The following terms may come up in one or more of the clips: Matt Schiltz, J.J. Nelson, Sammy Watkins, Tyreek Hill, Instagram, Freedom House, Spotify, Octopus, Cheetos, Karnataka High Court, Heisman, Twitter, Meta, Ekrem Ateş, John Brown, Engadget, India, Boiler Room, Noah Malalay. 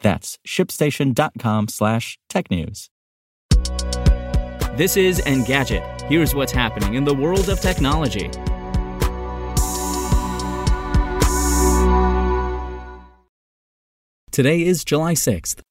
That's ShipStation.com/technews. This is Engadget. Here's what's happening in the world of technology. Today is July 6th.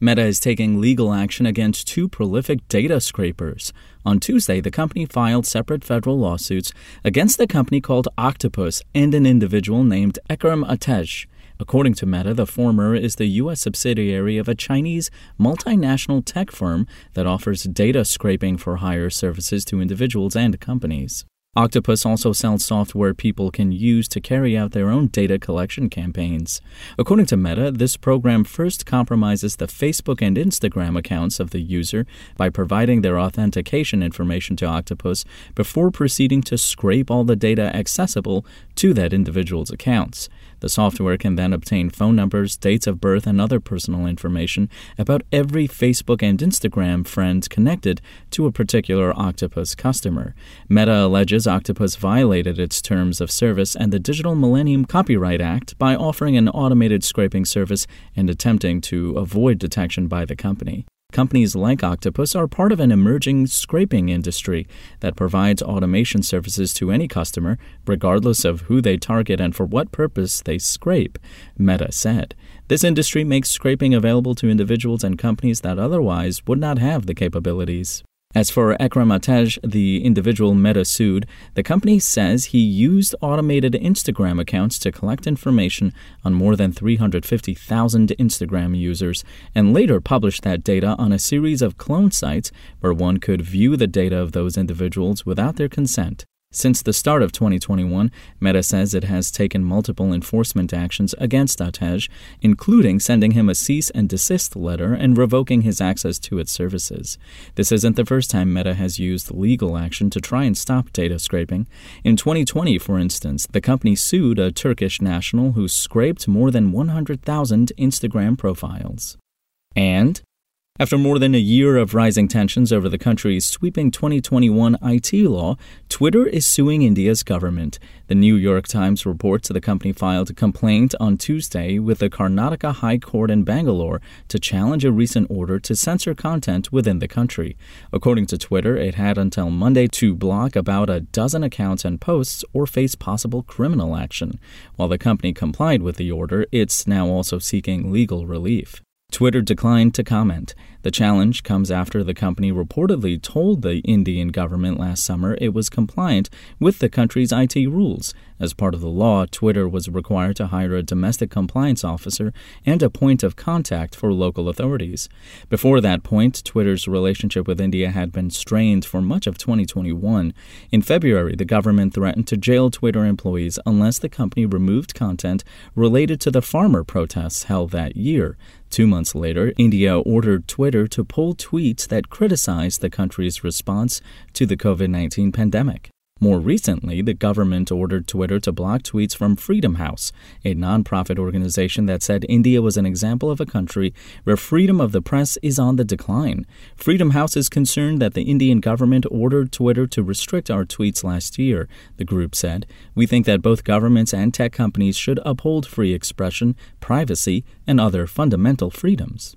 Meta is taking legal action against two prolific data scrapers. On Tuesday, the company filed separate federal lawsuits against the company called Octopus and an individual named Ekrem Ateş. According to Meta, the former is the U.S. subsidiary of a Chinese multinational tech firm that offers data scraping for hire services to individuals and companies. Octopus also sells software people can use to carry out their own data collection campaigns. According to Meta, this program first compromises the Facebook and Instagram accounts of the user by providing their authentication information to Octopus before proceeding to scrape all the data accessible to that individual's accounts. The software can then obtain phone numbers, dates of birth, and other personal information about every Facebook and Instagram friend connected to a particular Octopus customer. Meta alleges Octopus violated its terms of service and the Digital Millennium Copyright Act by offering an automated scraping service and attempting to avoid detection by the company. Companies like Octopus are part of an emerging scraping industry that provides automation services to any customer, regardless of who they target and for what purpose they scrape, Meta said. This industry makes scraping available to individuals and companies that otherwise would not have the capabilities. As for Ekrem Ateş, the individual Meta sued, the company says he used automated Instagram accounts to collect information on more than 350,000 Instagram users and later published that data on a series of clone sites where one could view the data of those individuals without their consent. Since the start of 2021, Meta says it has taken multiple enforcement actions against Ateş, including sending him a cease and desist letter and revoking his access to its services. This isn't the first time Meta has used legal action to try and stop data scraping. In 2020, for instance, the company sued a Turkish national who scraped more than 100,000 Instagram profiles. And after more than a year of rising tensions over the country's sweeping 2021 IT law, Twitter is suing India's government. The New York Times reports the company filed a complaint on Tuesday with the Karnataka High Court in Bangalore to challenge a recent order to censor content within the country. According to Twitter, it had until Monday to block about a dozen accounts and posts or face possible criminal action. While the company complied with the order, it's now also seeking legal relief. Twitter declined to comment. The challenge comes after the company reportedly told the Indian government last summer it was compliant with the country's IT rules. As part of the law, Twitter was required to hire a domestic compliance officer and a point of contact for local authorities. Before that point, Twitter's relationship with India had been strained for much of 2021. In February, the government threatened to jail Twitter employees unless the company removed content related to the farmer protests held that year. 2 months later, India ordered Twitter to pull tweets that criticized the country's response to the COVID-19 pandemic. More recently, the government ordered Twitter to block tweets from Freedom House, a nonprofit organization that said India was an example of a country where freedom of the press is on the decline. Freedom House is concerned that the Indian government ordered Twitter to restrict our tweets last year, the group said. We think that both governments and tech companies should uphold free expression, privacy, and other fundamental freedoms.